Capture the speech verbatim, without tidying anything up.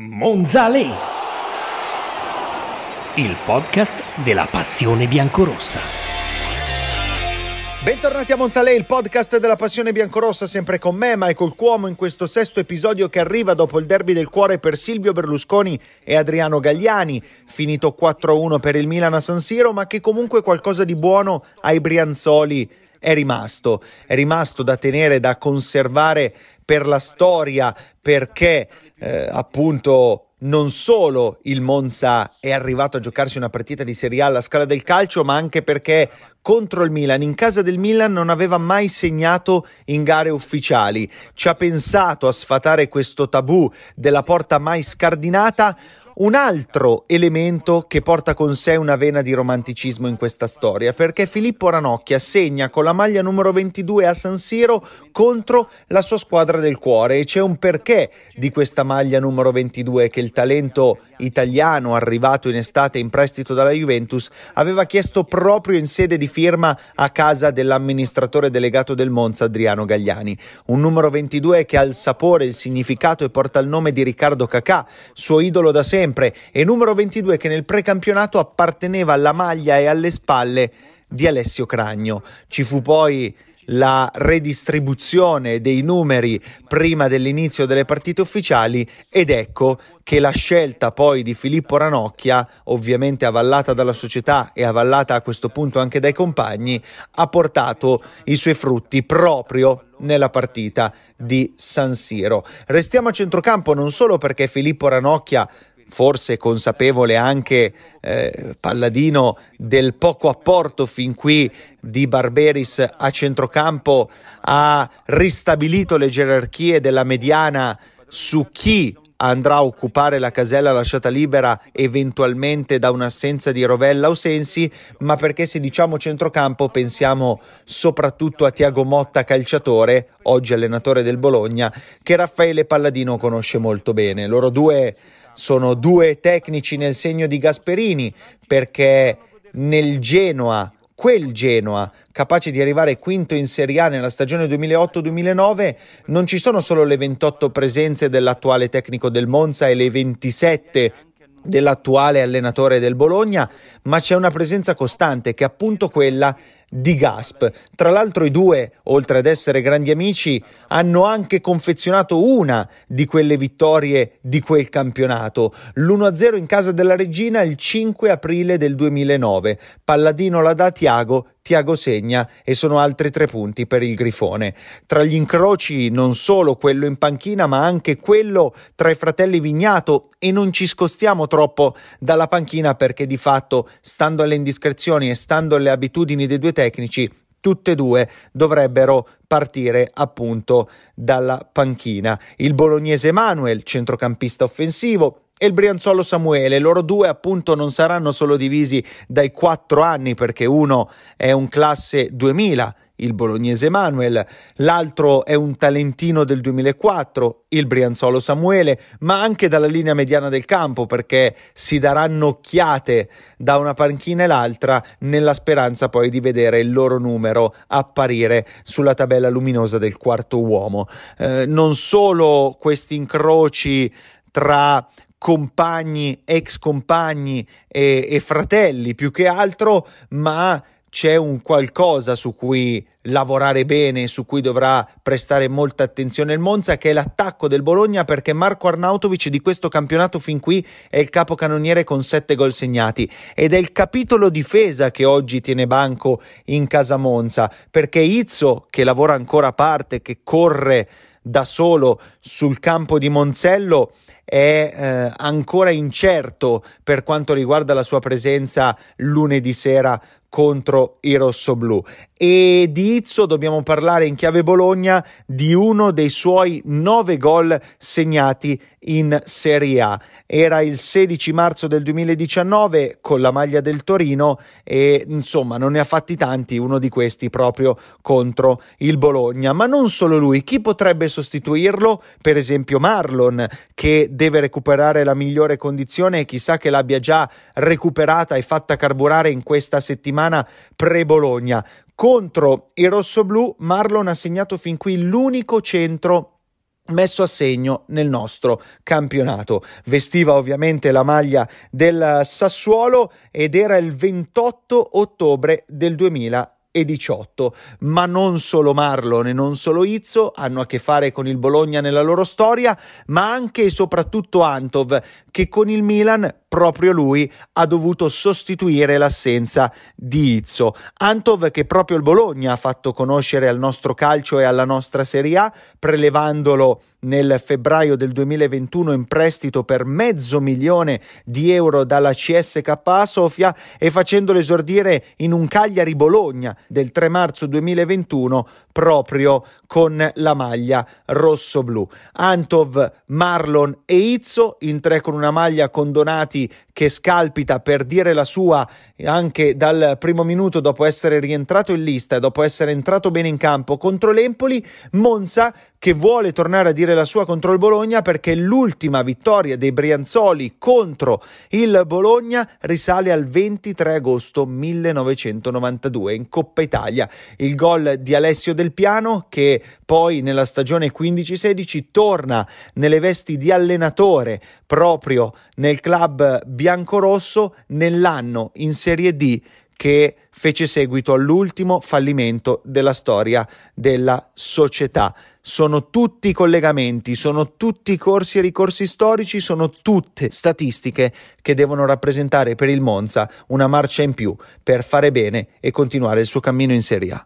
Monzalè, il podcast della Passione Biancorossa. Bentornati a Monzalè, il podcast della Passione Biancorossa, sempre con me, Michael Cuomo, in questo sesto episodio che arriva dopo il derby del cuore per Silvio Berlusconi e Adriano Galliani, finito quattro a uno per il Milan a San Siro, ma che comunque qualcosa di buono ai brianzoli è rimasto, è rimasto da tenere, da conservare per la storia, perché eh, appunto non solo il Monza è arrivato a giocarsi una partita di Serie A alla scala del calcio, ma anche perché contro il Milan, in casa del Milan, non aveva mai segnato in gare ufficiali. Ci ha pensato a sfatare questo tabù della porta mai scardinata, un altro elemento che porta con sé una vena di romanticismo in questa storia, perché Filippo Ranocchia segna con la maglia numero ventidue a San Siro contro la sua squadra del cuore, e c'è un perché di questa maglia numero ventidue che il talento italiano arrivato in estate in prestito dalla Juventus aveva chiesto proprio in sede di firma a casa dell'amministratore delegato del Monza Adriano Galliani, un numero ventidue che ha il sapore, il significato e porta il nome di Riccardo Kakà, suo idolo da sempre, e numero ventidue che nel precampionato apparteneva alla maglia e alle spalle di Alessio Cragno. Ci fu poi la redistribuzione dei numeri prima dell'inizio delle partite ufficiali, ed ecco che la scelta poi di Filippo Ranocchia, ovviamente avallata dalla società e avallata a questo punto anche dai compagni, ha portato i suoi frutti proprio nella partita di San Siro. Restiamo a centrocampo non solo perché Filippo Ranocchia, forse consapevole anche eh, Palladino del poco apporto fin qui di Barberis a centrocampo, ha ristabilito le gerarchie della mediana su chi andrà a occupare la casella lasciata libera eventualmente da un'assenza di Rovella o Sensi, ma perché se diciamo centrocampo pensiamo soprattutto a Thiago Motta, calciatore, oggi allenatore del Bologna, che Raffaele Palladino conosce molto bene. Loro due sono due tecnici nel segno di Gasperini, perché nel Genoa, quel Genoa capace di arrivare quinto in Serie A nella stagione duemilaotto duemilanove, non ci sono solo le ventotto presenze dell'attuale tecnico del Monza e le ventisette dell'attuale allenatore del Bologna, ma c'è una presenza costante che è appunto quella di Gasp. Tra l'altro i due, oltre ad essere grandi amici, hanno anche confezionato una di quelle vittorie di quel campionato, l'uno a zero in casa della Regina il cinque aprile del duemilanove. Palladino la dà a Thiago, Thiago segna e sono altri tre punti per il Grifone. Tra gli incroci non solo quello in panchina, ma anche quello tra i fratelli Vignato, e non ci scostiamo troppo dalla panchina perché di fatto, stando alle indiscrezioni e stando alle abitudini dei due tecnici, tutte e due dovrebbero partire appunto dalla panchina. Il bolognese Emanuele, centrocampista offensivo, e il brianzolo Samuele, loro due appunto non saranno solo divisi dai quattro anni, perché uno è un classe duemila, il bolognese Emanuele, l'altro è un talentino del duemilaquattro, il brianzolo Samuele, ma anche dalla linea mediana del campo, perché si daranno occhiate da una panchina e l'altra nella speranza poi di vedere il loro numero apparire sulla tabella luminosa del quarto uomo. Eh, non solo questi incroci tra compagni, ex compagni e, e fratelli più che altro, ma c'è un qualcosa su cui lavorare bene, su cui dovrà prestare molta attenzione il Monza, che è l'attacco del Bologna, perché Marko Arnautović di questo campionato fin qui è il capocannoniere con sette gol segnati, ed è il capitolo difesa che oggi tiene banco in casa Monza, perché Izzo, che lavora ancora a parte, che corre da solo sul campo di Monzello, è eh, ancora incerto per quanto riguarda la sua presenza lunedì sera contro i rossoblù. E di Izzo dobbiamo parlare in chiave Bologna, di uno dei suoi nove gol segnati in Serie A. Era il sedici marzo del duemiladiciannove con la maglia del Torino e insomma non ne ha fatti tanti, uno di questi proprio contro il Bologna. Ma non solo lui, chi potrebbe sostituirlo? Per esempio Marlon, che deve recuperare la migliore condizione e chissà che l'abbia già recuperata e fatta carburare in questa settimana pre-Bologna. Contro i rossoblù Marlon ha segnato fin qui l'unico centro messo a segno nel nostro campionato. Vestiva ovviamente la maglia del Sassuolo ed era il ventotto ottobre del duemiladiciotto. Ma non solo Marlon e non solo Izzo hanno a che fare con il Bologna nella loro storia, ma anche e soprattutto Antov, che con il Milan proprio lui ha dovuto sostituire l'assenza di Izzo. Antov che proprio il Bologna ha fatto conoscere al nostro calcio e alla nostra Serie A, prelevandolo nel febbraio del duemilaventuno in prestito per mezzo milione di euro dalla C S K A Sofia e facendolo esordire in un Cagliari-Bologna del tre marzo duemilaventuno proprio con la maglia rosso-blu. Antov, Marlon e Izzo in tre con una maglia con Donati che scalpita per dire la sua anche dal primo minuto dopo essere rientrato in lista e dopo essere entrato bene in campo contro l'Empoli. Monza che vuole tornare a dire la sua contro il Bologna, perché l'ultima vittoria dei Brianzoli contro il Bologna risale al ventitré agosto millenovecentonovantadue in Coppa Italia. Il gol di Alessio Del Piano, che poi nella stagione quindici sedici torna nelle vesti di allenatore proprio nel club biancorosso nell'anno in Serie D che fece seguito all'ultimo fallimento della storia della società. Sono tutti collegamenti, sono tutti corsi e ricorsi storici, sono tutte statistiche che devono rappresentare per il Monza una marcia in più per fare bene e continuare il suo cammino in Serie A.